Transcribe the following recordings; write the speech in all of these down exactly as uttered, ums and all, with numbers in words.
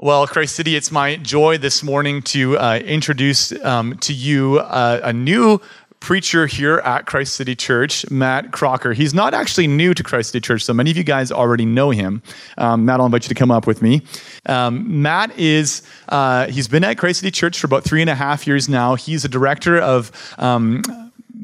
Well, Christ City, it's my joy this morning to uh, introduce um, to you uh, a new preacher here at Christ City Church, Matt Crocker. He's not actually new to Christ City Church, so many of you guys already know him. Um, Matt, I'll invite you to come up with me. Um, Matt is, uh, he's been at Christ City Church for about three and a half years now. He's a director of, um,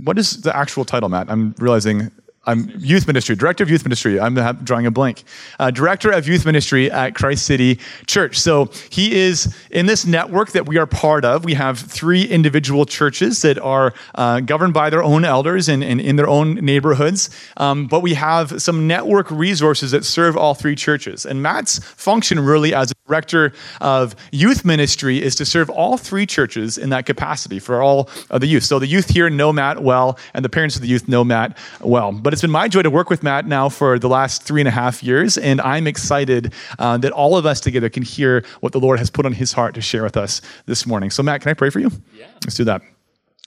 what is the actual title, Matt? I'm realizing... I'm youth ministry, director of youth ministry. I'm drawing a blank. Uh, director of youth ministry at Christ City Church. So he is in this network that we are part of. We have three individual churches that are uh, governed by their own elders and, and in their own neighborhoods. Um, but we have some network resources that serve all three churches. And Matt's function really as a director of youth ministry is to serve all three churches in that capacity for all of the youth. So the youth here know Matt well, and the parents of the youth know Matt well. But But it's been my joy to work with Matt now for the last three and a half years, and I'm excited uh, that all of us together can hear what the Lord has put on his heart to share with us this morning. So Matt, can I pray for you? Yeah. Let's do that.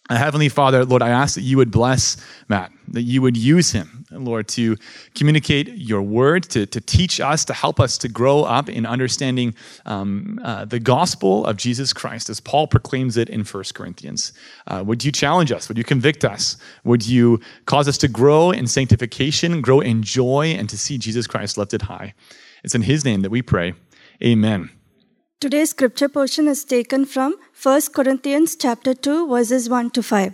Heavenly Father, Lord, I ask that you would bless Matt, that you would use him, Lord, to communicate your word, to, to teach us, to help us to grow up in understanding um, uh, the gospel of Jesus Christ as Paul proclaims it in First Corinthians. Uh, would you challenge us? Would you convict us? Would you cause us to grow in sanctification, grow in joy, and to see Jesus Christ lifted high? It's in his name that we pray. Amen. Today's scripture portion is taken from First Corinthians chapter two, verses one to five.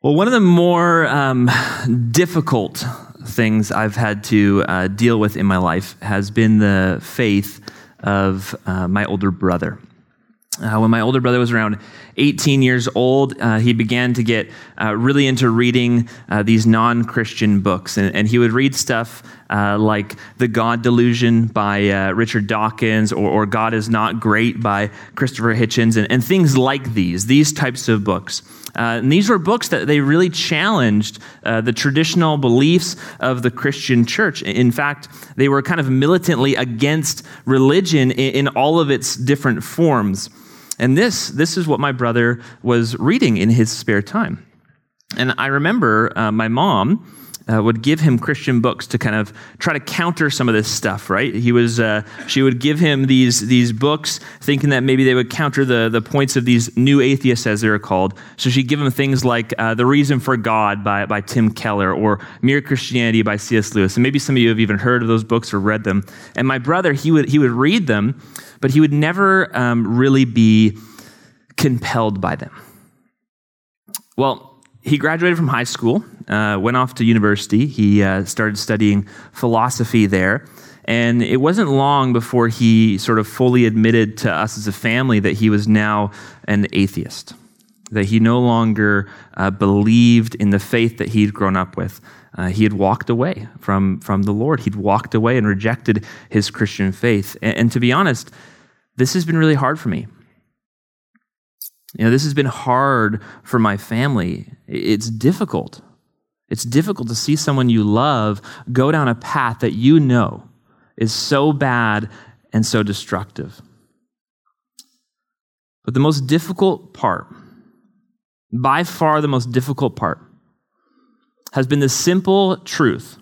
Well, one of the more um, difficult things I've had to uh, deal with in my life has been the faith of uh, my older brother. Uh, when my older brother was around eighteen years old, uh, he began to get uh, really into reading uh, these non-Christian books. And, and he would read stuff uh, like The God Delusion by uh, Richard Dawkins or, or God is Not Great by Christopher Hitchens and, and things like these, these types of books. Uh, and these were books that they really challenged uh, the traditional beliefs of the Christian church. In fact, they were kind of militantly against religion in, in all of its different forms. And this, this is what my brother was reading in his spare time. And I remember uh, my mom uh, would give him Christian books to kind of try to counter some of this stuff, right? He was, uh, she would give him these these books thinking that maybe they would counter the, the points of these new atheists, as they were called. So she'd give him things like uh, The Reason for God by, by Tim Keller or Mere Christianity by C S Lewis. And maybe some of you have even heard of those books or read them. And my brother, he would he would read them, but he would never um, really be compelled by them. Well, he graduated from high school, uh, went off to university. He uh, started studying philosophy there. And it wasn't long before he sort of fully admitted to us as a family that he was now an atheist, that he no longer uh, believed in the faith that he'd grown up with. Uh, he had walked away from, from the Lord. He'd walked away and rejected his Christian faith. And, and to be honest, this has been really hard for me. You know, this has been hard for my family. It's difficult. It's difficult to see someone you love go down a path that you know is so bad and so destructive. But the most difficult part, by far the most difficult part, has been the simple truth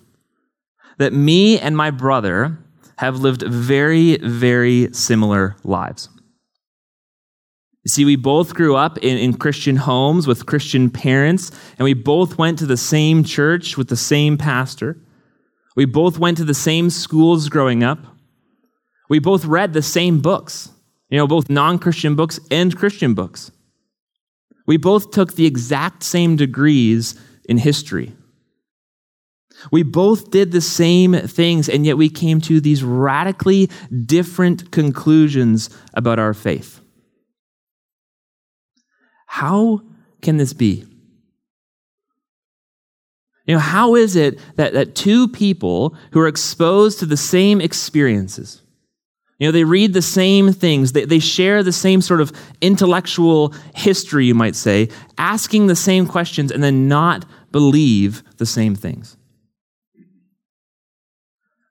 that me and my brother have lived very, very similar lives. See, we both grew up in, in Christian homes with Christian parents, and we both went to the same church with the same pastor. We both went to the same schools growing up. We both read the same books, you know, both non-Christian books and Christian books. We both took the exact same degrees in history. We both did the same things, and yet we came to these radically different conclusions about our faith. How can this be? You know, how is it that, that two people who are exposed to the same experiences, You know, they read the same things. They, they share the same sort of intellectual history, you might say, asking the same questions and then not believe the same things.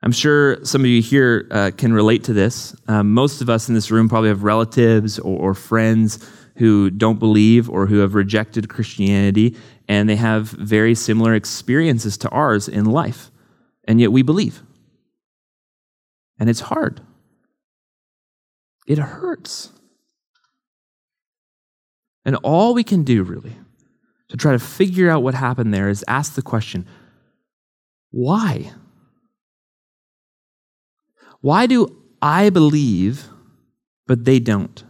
I'm sure some of you here uh, can relate to this. Um, most of us in this room probably have relatives or, or friends who don't believe or who have rejected Christianity, and they have very similar experiences to ours in life, and yet we believe. And it's hard. It hurts. And all we can do, really, to try to figure out what happened there is ask the question, why? Why do I believe, but they don't?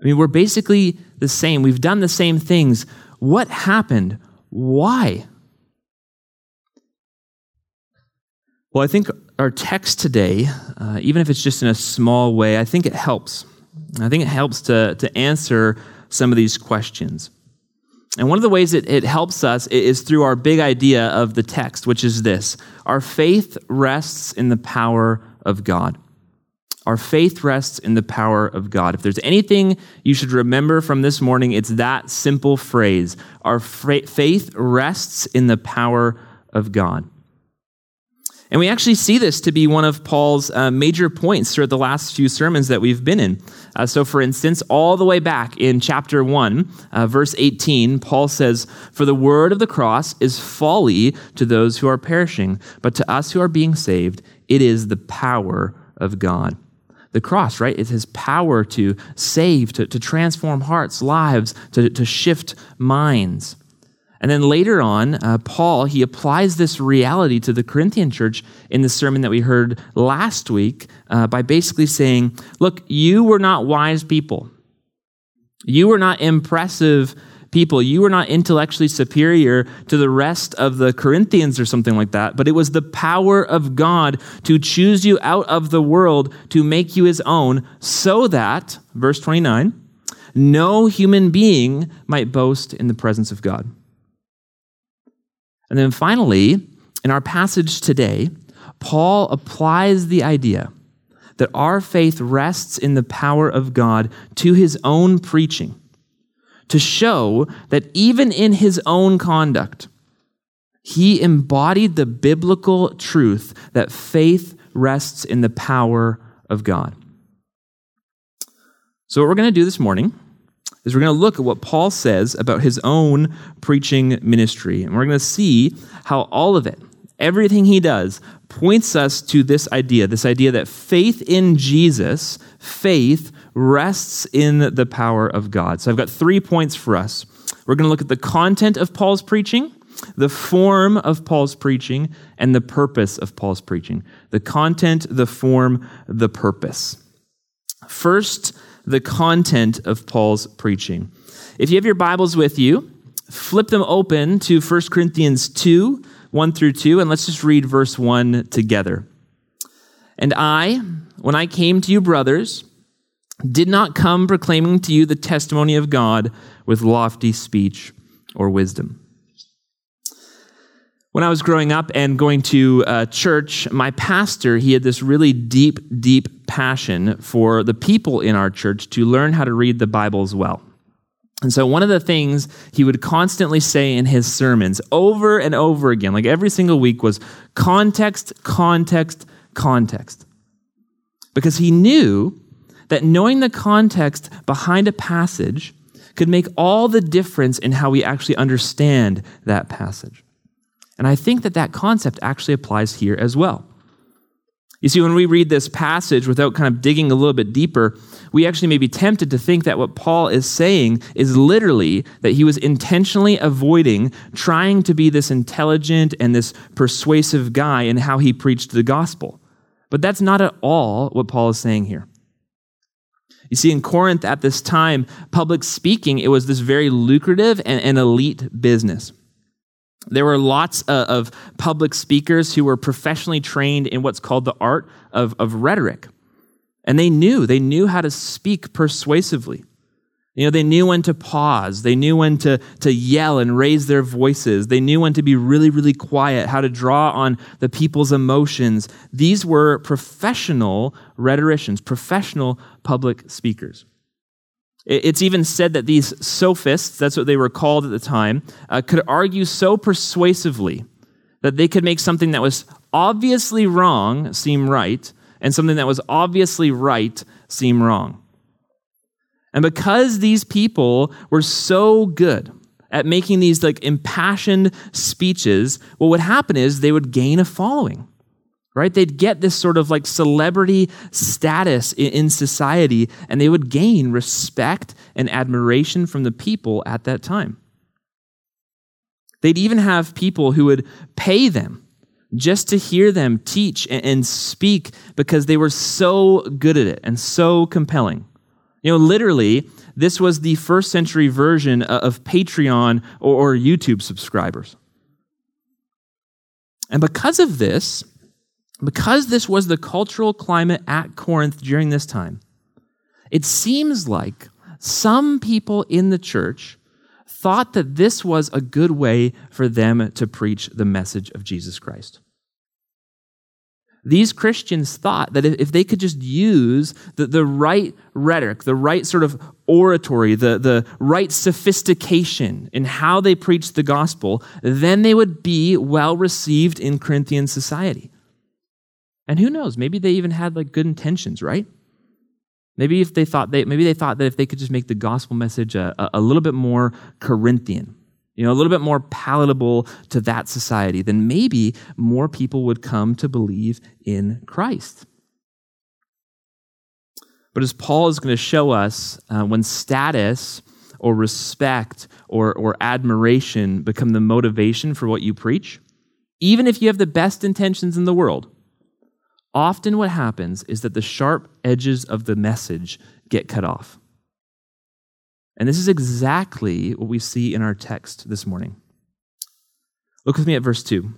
I mean, we're basically the same. We've done the same things. What happened? Why? Well, I think our text today, uh, even if it's just in a small way, I think it helps. I think it helps to, to answer some of these questions. And one of the ways it, it helps us is through our big idea of the text, which is this. Our faith rests in the power of God. Our faith rests in the power of God. If there's anything you should remember from this morning, it's that simple phrase. Our fra- faith rests in the power of God. And we actually see this to be one of Paul's uh, major points throughout the last few sermons that we've been in. Uh, so, for instance, all the way back in chapter one, uh, verse eighteen, Paul says, "For the word of the cross is folly to those who are perishing, but to us who are being saved, it is the power of God." The cross, right? It's his power to save, to, to transform hearts, lives, to, to shift minds. And then later on, uh, Paul, he applies this reality to the Corinthian church in the sermon that we heard last week uh, by basically saying, look, you were not wise people. You were not impressive people. You were not intellectually superior to the rest of the Corinthians or something like that, but it was the power of God to choose you out of the world to make you his own so that, verse twenty-nine, no human being might boast in the presence of God. And then finally, in our passage today, Paul applies the idea that our faith rests in the power of God to his own preaching, to show that even in his own conduct, he embodied the biblical truth that faith rests in the power of God. So what we're going to do this morning is we're going to look at what Paul says about his own preaching ministry. And we're going to see how all of it, everything he does, points us to this idea, this idea that faith in Jesus, faith rests in the power of God. So I've got three points for us. We're going to look at the content of Paul's preaching, the form of Paul's preaching, and the purpose of Paul's preaching. The content, the form, the purpose. First, the content of Paul's preaching. If you have your Bibles with you, flip them open to First Corinthians two, one through two, and let's just read verse one together. "And I, when I came to you, brothers, did not come proclaiming to you the testimony of God with lofty speech or wisdom." When I was growing up and going to uh, church, my pastor, he had this really deep, deep passion for the people in our church to learn how to read the Bibles well. And so one of the things he would constantly say in his sermons over and over again, like every single week, was context, context, context. Because he knew that knowing the context behind a passage could make all the difference in how we actually understand that passage. And I think that that concept actually applies here as well. You see, when we read this passage without kind of digging a little bit deeper, we actually may be tempted to think that what Paul is saying is literally that he was intentionally avoiding trying to be this intelligent and this persuasive guy in how he preached the gospel. But that's not at all what Paul is saying here. You see, in Corinth at this time, public speaking, it was this very lucrative and, and elite business. There were lots of public speakers who were professionally trained in what's called the art of, of rhetoric. And they knew, they knew how to speak persuasively. You know, they knew when to pause. They knew when to, to yell and raise their voices. They knew when to be really, really quiet, how to draw on the people's emotions. These were professional rhetoricians, professional public speakers. It's even said that these sophists, that's what they were called at the time, uh, could argue so persuasively that they could make something that was obviously wrong seem right, and something that was obviously right seem wrong. And because these people were so good at making these like impassioned speeches, well, what would happen is they would gain a following, right? They'd get this sort of like celebrity status in society, and they would gain respect and admiration from the people at that time. They'd even have people who would pay them just to hear them teach and speak because they were so good at it and so compelling. You know, literally, this was the first century version of Patreon or YouTube subscribers. And because of this, because this was the cultural climate at Corinth during this time, it seems like some people in the church thought that this was a good way for them to preach the message of Jesus Christ. These Christians thought that if they could just use the, the right rhetoric, the right sort of oratory, the, the right sophistication in how they preached the gospel, then they would be well received in Corinthian society. And who knows, maybe they even had like good intentions, right? Maybe if they thought they maybe they thought that if they could just make the gospel message a, a, a little bit more Corinthian, you know, a little bit more palatable to that society, then maybe more people would come to believe in Christ. But as Paul is going to show us, uh, when status or respect or, or admiration become the motivation for what you preach, even if you have the best intentions in the world, often what happens is that the sharp edges of the message get cut off. And this is exactly what we see in our text this morning. Look with me at verse two.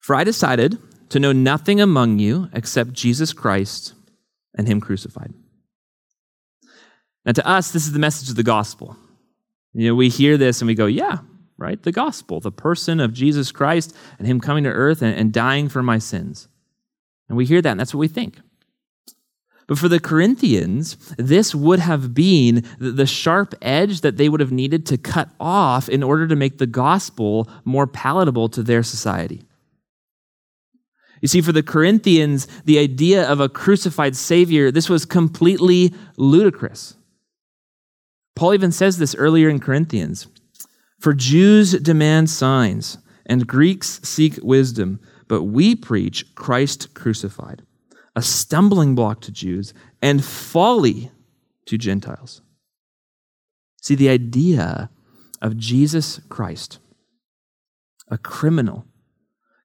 For I decided to know nothing among you except Jesus Christ and him crucified. Now to us, this is the message of the gospel. You know, we hear this and we go, yeah, right? The gospel, the person of Jesus Christ and him coming to earth and, and dying for my sins. And we hear that and that's what we think. But for the Corinthians, this would have been the sharp edge that they would have needed to cut off in order to make the gospel more palatable to their society. You see, for the Corinthians, the idea of a crucified Savior, this was completely ludicrous. Paul even says this earlier in Corinthians. For Jews demand signs, and Greeks seek wisdom, but we preach Christ crucified, a stumbling block to Jews, and folly to Gentiles. See, the idea of Jesus Christ, a criminal,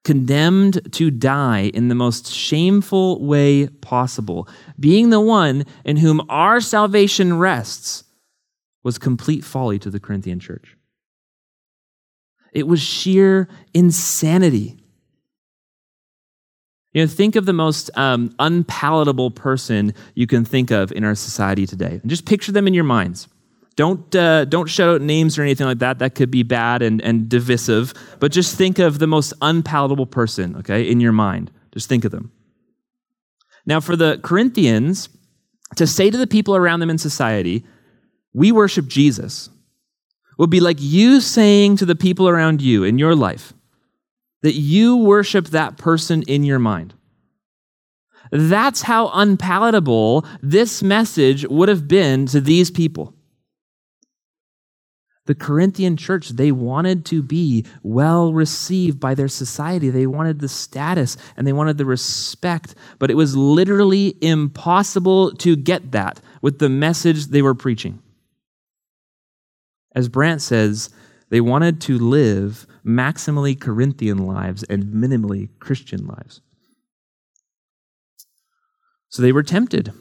condemned to die in the most shameful way possible, being the one in whom our salvation rests, was complete folly to the Corinthian church. It was sheer insanity. You know, think of the most um, unpalatable person you can think of in our society today. And just picture them in your minds. Don't uh, don't shout out names or anything like that. That could be bad and, and divisive. But just think of the most unpalatable person, okay, in your mind. Just think of them. Now, for the Corinthians, to say to the people around them in society, we worship Jesus, would be like you saying to the people around you in your life, that you worship that person in your mind. That's how unpalatable this message would have been to these people. The Corinthian church, they wanted to be well received by their society. They wanted the status and they wanted the respect, but it was literally impossible to get that with the message they were preaching. As Brandt says, they wanted to live maximally Corinthian lives and minimally Christian lives. So they were tempted,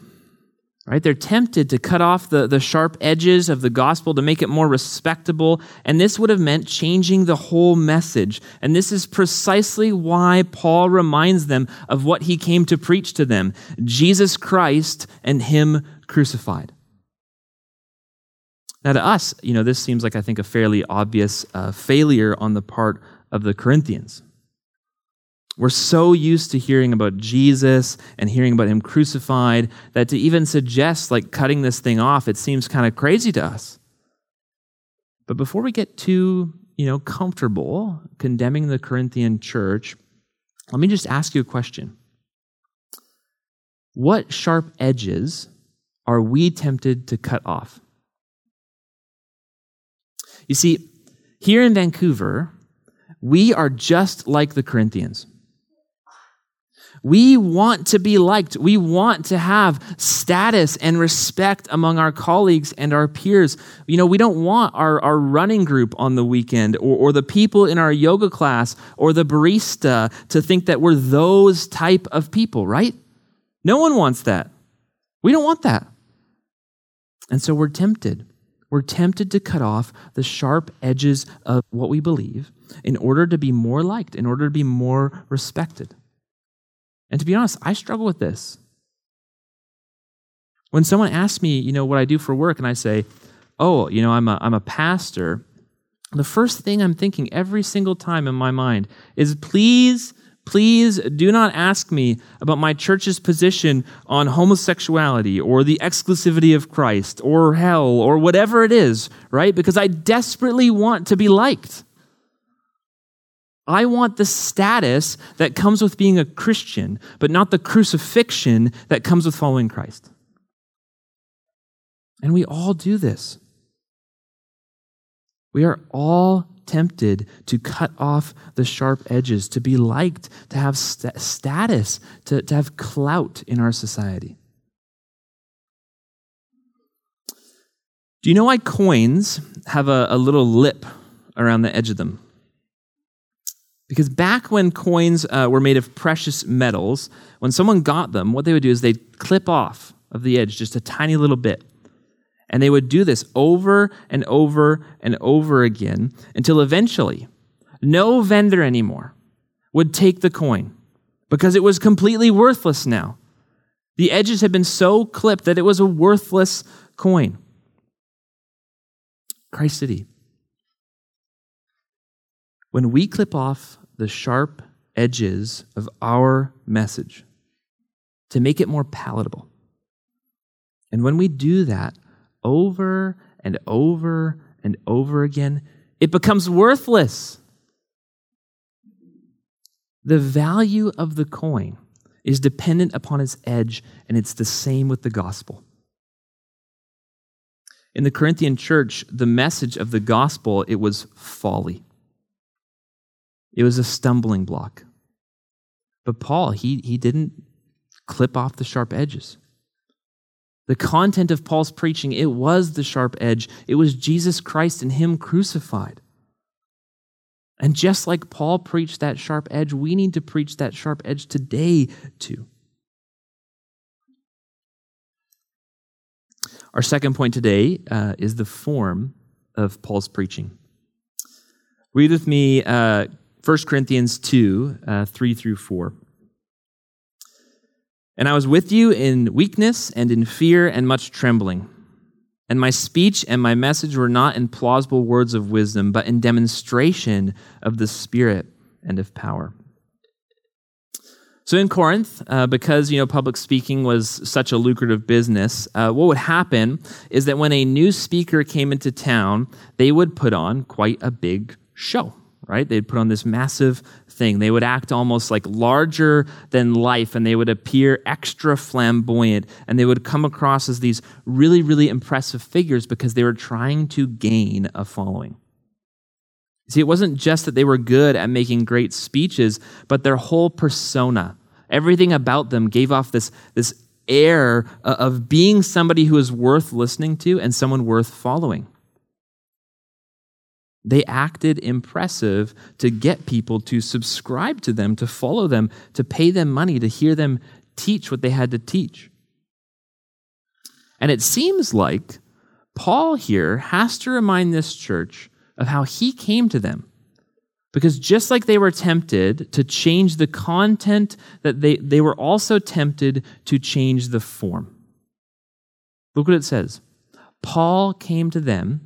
right? They're tempted to cut off the, the sharp edges of the gospel to make it more respectable, and this would have meant changing the whole message. And this is precisely why Paul reminds them of what he came to preach to them, Jesus Christ and him crucified. Now to us, you know, this seems like, I think, a fairly obvious uh, failure on the part of the Corinthians. We're so used to hearing about Jesus and hearing about him crucified that to even suggest like cutting this thing off, it seems kind of crazy to us. But before we get too, you know, comfortable condemning the Corinthian church, let me just ask you a question. What sharp edges are we tempted to cut off? You see, here in Vancouver, we are just like the Corinthians. We want to be liked. We want to have status and respect among our colleagues and our peers. You know, we don't want our, our running group on the weekend or, or the people in our yoga class or the barista to think that we're those type of people, right? No one wants that. We don't want that. And so we're tempted. We're tempted to cut off the sharp edges of what we believe in order to be more liked, in order to be more respected. And to be honest, I struggle with this. When someone asks me, you know, what I do for work, and I say, oh, you know, I'm a, I'm a pastor, the first thing I'm thinking every single time in my mind is, please, please do not ask me about my church's position on homosexuality or the exclusivity of Christ or hell or whatever it is, right? Because I desperately want to be liked. I want the status that comes with being a Christian, but not the crucifixion that comes with following Christ. And we all do this. We are all tempted to cut off the sharp edges, to be liked, to have st- status, to, to have clout in our society. Do you know why coins have a, a little lip around the edge of them? Because back when coins uh, were made of precious metals, when someone got them, what they would do is they'd clip off of the edge just a tiny little bit. And they would do this over and over and over again until eventually no vendor anymore would take the coin because it was completely worthless now. The edges had been so clipped that it was a worthless coin. Christ City, when we clip off the sharp edges of our message to make it more palatable. And when we do that over and over and over again, it becomes worthless. The value of the coin is dependent upon its edge, and it's the same with the gospel. In the Corinthian church, the message of the gospel, it was folly. It was a stumbling block. But Paul, he, he didn't clip off the sharp edges. The content of Paul's preaching, it was the sharp edge. It was Jesus Christ and him crucified. And just like Paul preached that sharp edge, we need to preach that sharp edge today too. Our second point today uh, is the form of Paul's preaching. Read with me uh, First Corinthians two, uh, three through four. And I was with you in weakness and in fear and much trembling. And my speech and my message were not in plausible words of wisdom, but in demonstration of the Spirit and of power. So in Corinth, uh, because, you know, public speaking was such a lucrative business, uh, what would happen is that when a new speaker came into town, they would put on quite a big show. Right? They'd put on this massive thing. They would act almost like larger than life, and they would appear extra flamboyant, and they would come across as these really, really impressive figures because they were trying to gain a following. See, it wasn't just that they were good at making great speeches, but their whole persona, everything about them gave off this, this air of being somebody who is worth listening to and someone worth following. They acted impressive to get people to subscribe to them, to follow them, to pay them money, to hear them teach what they had to teach. And it seems like Paul here has to remind this church of how he came to them. Because just like they were tempted to change the content, that they, they were also tempted to change the form. Look what it says. Paul came to them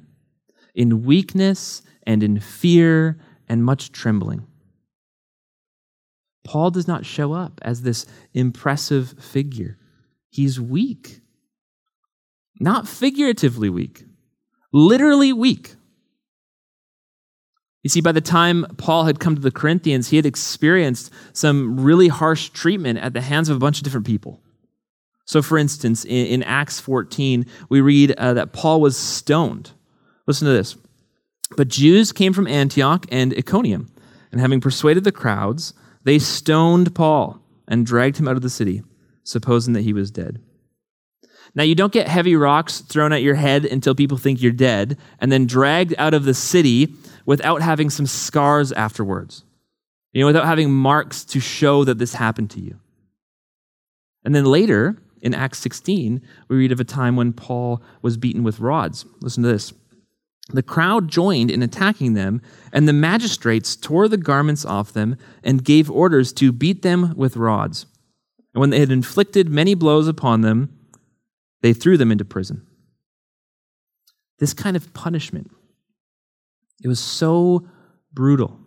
in weakness and in fear and much trembling. Paul does not show up as this impressive figure. He's weak. Not figuratively weak, literally weak. You see, by the time Paul had come to the Corinthians, he had experienced some really harsh treatment at the hands of a bunch of different people. So for instance, in, in Acts fourteen, we read uh, that Paul was stoned. Listen to this. But Jews came from Antioch and Iconium, and having persuaded the crowds, they stoned Paul and dragged him out of the city, supposing that he was dead. Now, you don't get heavy rocks thrown at your head until people think you're dead, and then dragged out of the city without having some scars afterwards, you know, without having marks to show that this happened to you. And then later, in Acts sixteen, we read of a time when Paul was beaten with rods. Listen to this. The crowd joined in attacking them, and the magistrates tore the garments off them and gave orders to beat them with rods. And when they had inflicted many blows upon them, they threw them into prison. This kind of punishment, it was so brutal,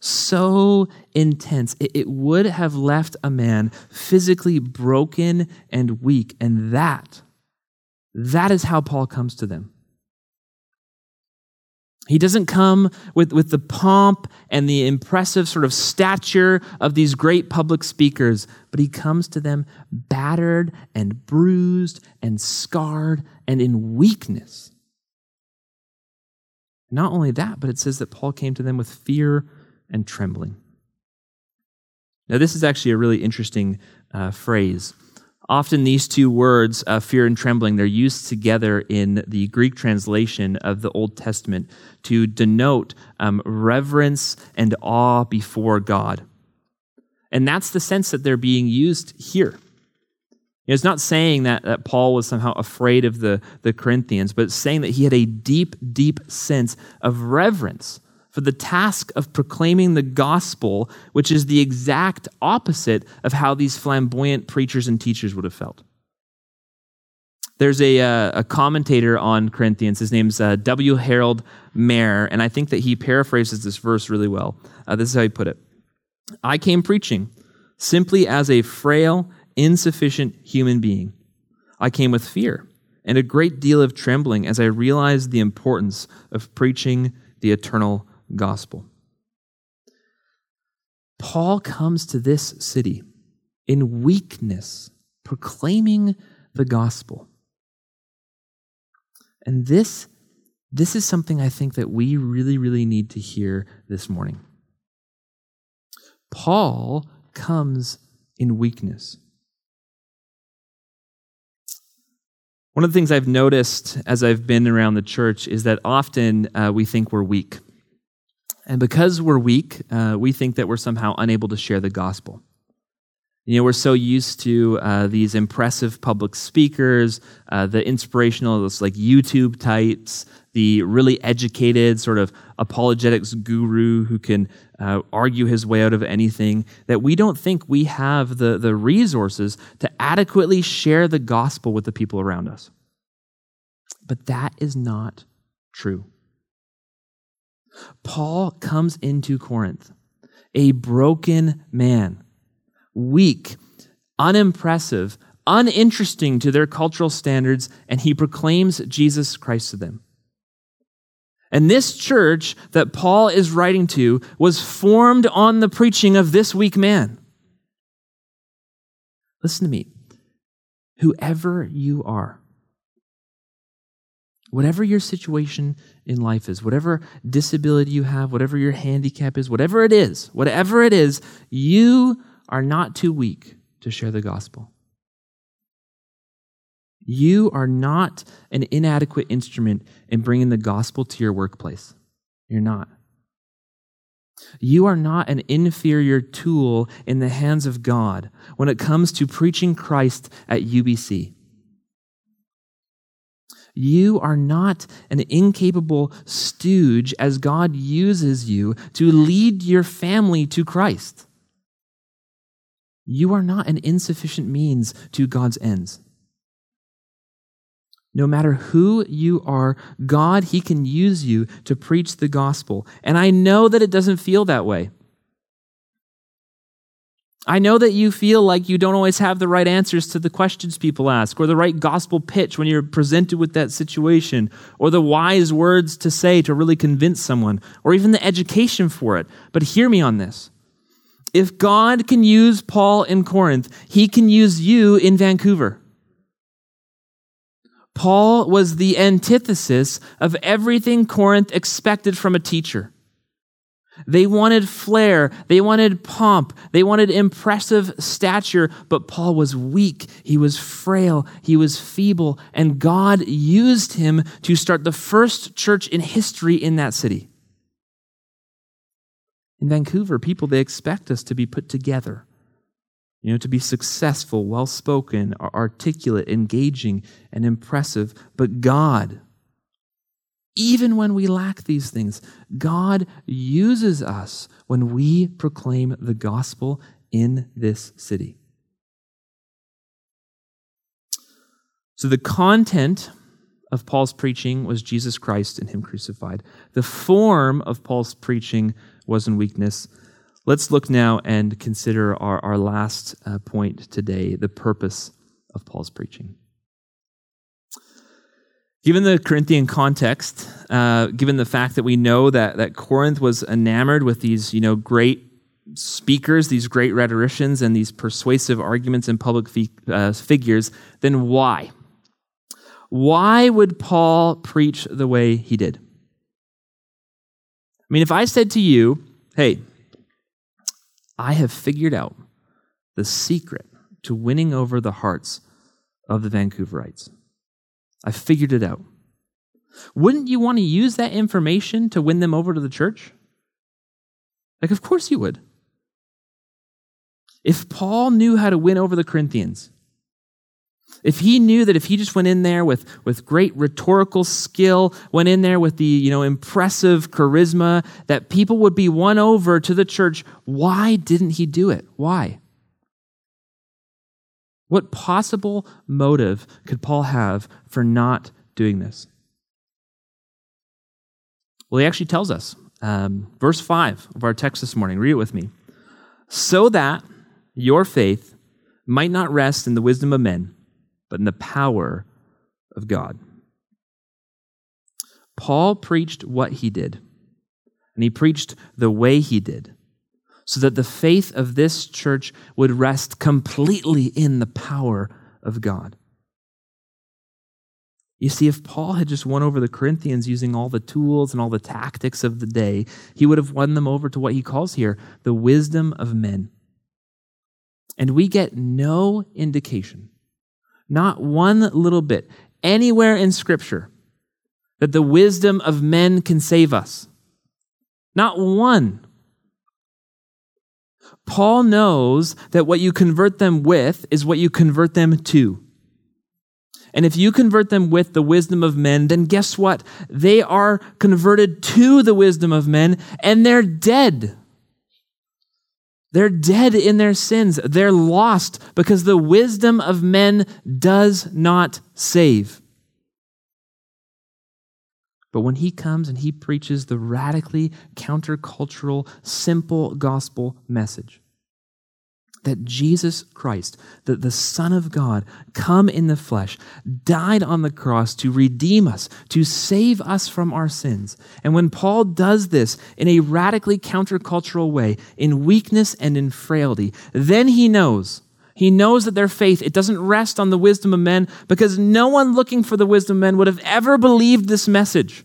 so intense. It, it would have left a man physically broken and weak. And that, that is how Paul comes to them. He doesn't come with, with the pomp and the impressive sort of stature of these great public speakers, but he comes to them battered and bruised and scarred and in weakness. Not only that, but it says that Paul came to them with fear and trembling. Now, this is actually a really interesting uh, phrase. Often these two words, uh, fear and trembling, they're used together in the Greek translation of the Old Testament to denote um, reverence and awe before God. And that's the sense that they're being used here. You know, it's not saying that, that Paul was somehow afraid of the, the Corinthians, but it's saying that he had a deep, deep sense of reverence for the task of proclaiming the gospel, which is the exact opposite of how these flamboyant preachers and teachers would have felt. There's a, uh, a commentator on Corinthians. His name's uh, W. Harold Mayer, and I think that he paraphrases this verse really well. Uh, this is how he put it. I came preaching simply as a frail, insufficient human being. I came with fear and a great deal of trembling as I realized the importance of preaching the eternal gospel. Paul comes to this city in weakness, proclaiming the gospel. And this, this is something I think that we really, really need to hear this morning. Paul comes in weakness. One of the things I've noticed as I've been around the church is that often uh, we think we're weak. And because we're weak, uh, we think that we're somehow unable to share the gospel. You know, we're so used to uh, these impressive public speakers, uh, the inspirational, those like YouTube types, the really educated sort of apologetics guru who can uh, argue his way out of anything, that we don't think we have the, the resources to adequately share the gospel with the people around us. But that is not true. Paul comes into Corinth, a broken man, weak, unimpressive, uninteresting to their cultural standards, and he proclaims Jesus Christ to them. And this church that Paul is writing to was formed on the preaching of this weak man. Listen to me. Whoever you are, whatever your situation in life is, whatever disability you have, whatever your handicap is, whatever it is, whatever it is, you are not too weak to share the gospel. You are not an inadequate instrument in bringing the gospel to your workplace. You're not. You are not an inferior tool in the hands of God when it comes to preaching Christ at U B C. You are not an incapable stooge as God uses you to lead your family to Christ. You are not an insufficient means to God's ends. No matter who you are, God, he can use you to preach the gospel. And I know that it doesn't feel that way. I know that you feel like you don't always have the right answers to the questions people ask, or the right gospel pitch when you're presented with that situation, or the wise words to say to really convince someone, or even the education for it. But hear me on this. If God can use Paul in Corinth, he can use you in Vancouver. Paul was the antithesis of everything Corinth expected from a teacher. They wanted flair, they wanted pomp, they wanted impressive stature, but Paul was weak, he was frail, he was feeble, and God used him to start the first church in history in that city. In Vancouver, people, they expect us to be put together, you know, to be successful, well-spoken, articulate, engaging, and impressive, but God, even when we lack these things, God uses us when we proclaim the gospel in this city. So the content of Paul's preaching was Jesus Christ and him crucified. The form of Paul's preaching was in weakness. Let's look now and consider our, our last uh, point today, the purpose of Paul's preaching. Given the Corinthian context, uh, given the fact that we know that, that Corinth was enamored with these, you know, great speakers, these great rhetoricians, and these persuasive arguments and public fi- uh, figures, then why? Why would Paul preach the way he did? I mean, if I said to you, hey, I have figured out the secret to winning over the hearts of the Vancouverites. I figured it out. Wouldn't you want to use that information to win them over to the church? Like, of course you would. If Paul knew how to win over the Corinthians, if he knew that if he just went in there with, with great rhetorical skill, went in there with the, you know, impressive charisma, that people would be won over to the church, why didn't he do it? Why? What possible motive could Paul have for not doing this? Well, he actually tells us. Um, verse five of our text this morning. Read it with me. So that your faith might not rest in the wisdom of men, but in the power of God. Paul preached what he did, and he preached the way he did, so that the faith of this church would rest completely in the power of God. You see, if Paul had just won over the Corinthians using all the tools and all the tactics of the day, he would have won them over to what he calls here, the wisdom of men. And we get no indication, not one little bit, anywhere in Scripture, that the wisdom of men can save us. Not one. Paul knows that what you convert them with is what you convert them to. And if you convert them with the wisdom of men, then guess what? They are converted to the wisdom of men, and they're dead. They're dead in their sins. They're lost because the wisdom of men does not save. But when he comes and he preaches the radically countercultural, simple gospel message that Jesus Christ, that the Son of God, come in the flesh, died on the cross to redeem us, to save us from our sins. And when Paul does this in a radically countercultural way, in weakness and in frailty, then he knows. He knows that their faith, it doesn't rest on the wisdom of men, because no one looking for the wisdom of men would have ever believed this message.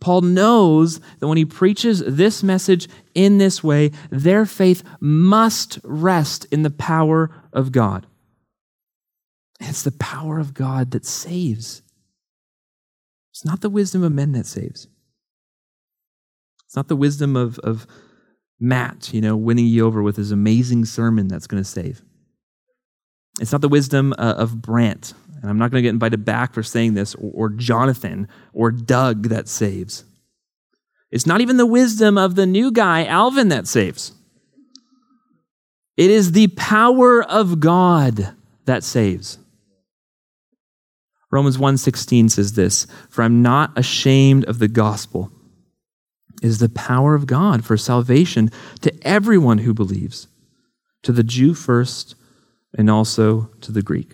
Paul knows that when he preaches this message in this way, their faith must rest in the power of God. It's the power of God that saves. It's not the wisdom of men that saves. It's not the wisdom of, of Matt, you know, winning you over with his amazing sermon that's going to save. It's not the wisdom uh, of Brant, and I'm not going to get invited back for saying this, or, or Jonathan, or Doug that saves. It's not even the wisdom of the new guy, Alvin, that saves. It is the power of God that saves. Romans one sixteen says this, "For I'm not ashamed of the gospel. It is the power of God for salvation to everyone who believes, to the Jew first and also to the Greek."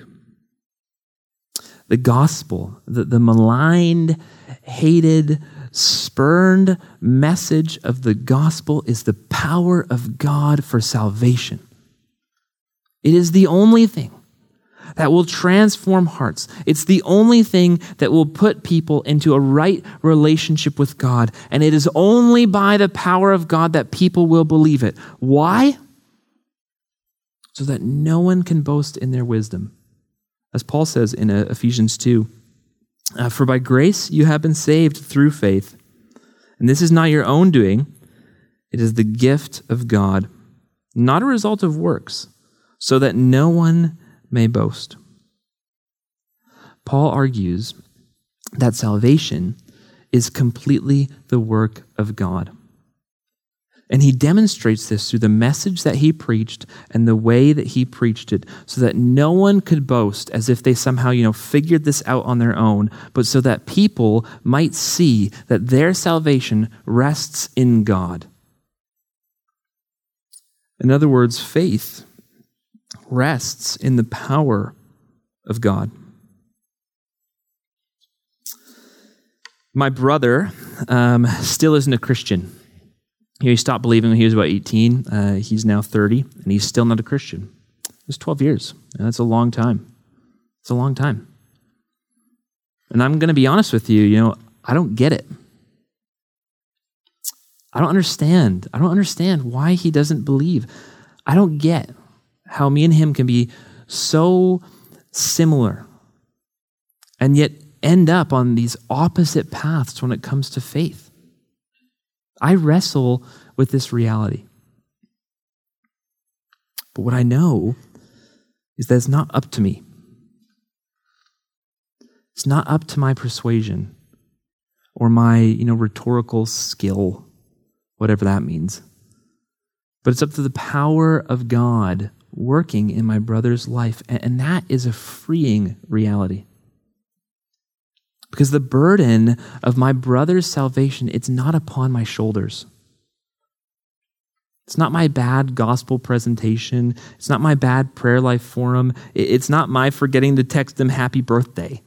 The gospel, the, the maligned, hated, spurned message of the gospel is the power of God for salvation. It is the only thing that will transform hearts. It's the only thing that will put people into a right relationship with God. And it is only by the power of God that people will believe it. Why? So that no one can boast in their wisdom. As Paul says in Ephesians two, uh, "For by grace you have been saved through faith. And this is not your own doing. It is the gift of God, not a result of works, so that no one may boast." Paul argues that salvation is completely the work of God. And he demonstrates this through the message that he preached and the way that he preached it, so that no one could boast as if they somehow, you know, figured this out on their own, but so that people might see that their salvation rests in God. In other words, faith rests in the power of God. My brother um, still isn't a Christian. He stopped believing when he was about eighteen. Uh, he's now thirty, and he's still not a Christian. It's twelve years. And that's a long time. It's a long time. And I'm going to be honest with you, you know, I don't get it. I don't understand. I don't understand why he doesn't believe. I don't get how me and him can be so similar and yet end up on these opposite paths when it comes to faith. I wrestle with this reality. But what I know is that it's not up to me. It's not up to my persuasion or my, you know, rhetorical skill, whatever that means. But it's up to the power of God working in my brother's life. And that is a freeing reality. Because the burden of my brother's salvation, it's not upon my shoulders. It's not my bad gospel presentation. It's not my bad prayer life forum. It's not my forgetting to text him happy birthday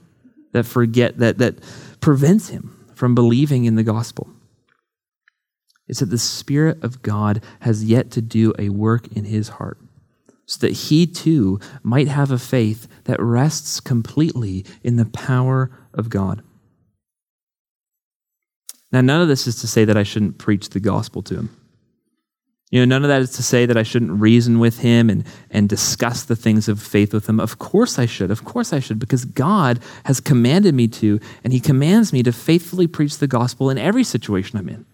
that forget that that prevents him from believing in the gospel. It's that the Spirit of God has yet to do a work in his heart, so that he too might have a faith that rests completely in the power of God. Now, none of this is to say that I shouldn't preach the gospel to him. You know, none of that is to say that I shouldn't reason with him and, and discuss the things of faith with him. Of course I should. Of course I should, because God has commanded me to, and he commands me to faithfully preach the gospel in every situation I'm in.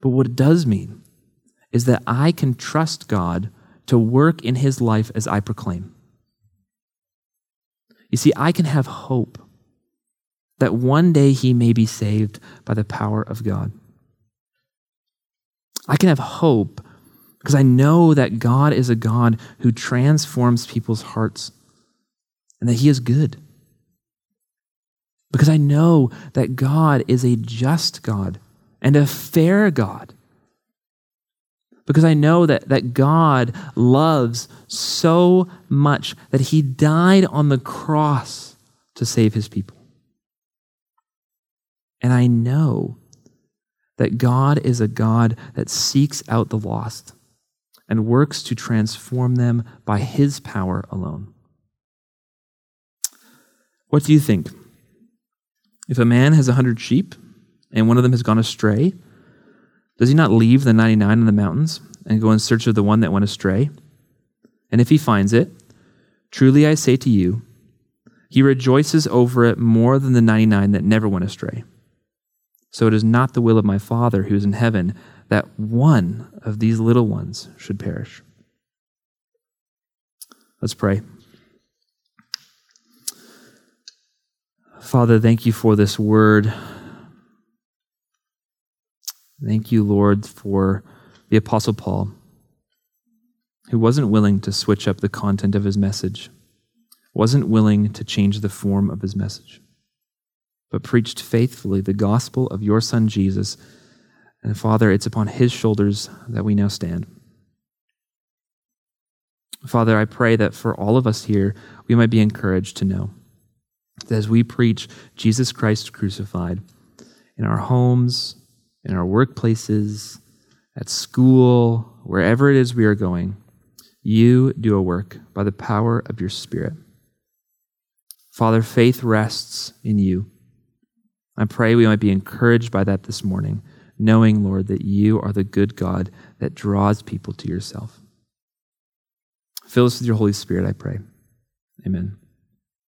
But what it does mean is that I can trust God to work in his life as I proclaim. You see, I can have hope that one day he may be saved by the power of God. I can have hope because I know that God is a God who transforms people's hearts and that he is good. Because I know that God is a just God and a fair God. Because I know that, that God loves so much that he died on the cross to save his people. And I know that God is a God that seeks out the lost and works to transform them by his power alone. What do you think? If a man has a hundred sheep and one of them has gone astray, does he not leave the ninety-nine in the mountains and go in search of the one that went astray? And if he finds it, truly I say to you, he rejoices over it more than the ninety-nine that never went astray. So it is not the will of my Father who is in heaven that one of these little ones should perish. Let's pray. Father, thank you for this word. Thank you, Lord, for the Apostle Paul, who wasn't willing to switch up the content of his message, wasn't willing to change the form of his message, but preached faithfully the gospel of your Son Jesus. And Father, it's upon his shoulders that we now stand. Father, I pray that for all of us here, we might be encouraged to know that as we preach Jesus Christ crucified in our homes, in our workplaces, at school, wherever it is we are going, you do a work by the power of your Spirit. Father, faith rests in you. I pray we might be encouraged by that this morning, knowing, Lord, that you are the good God that draws people to yourself. Fill us with your Holy Spirit, I pray. Amen.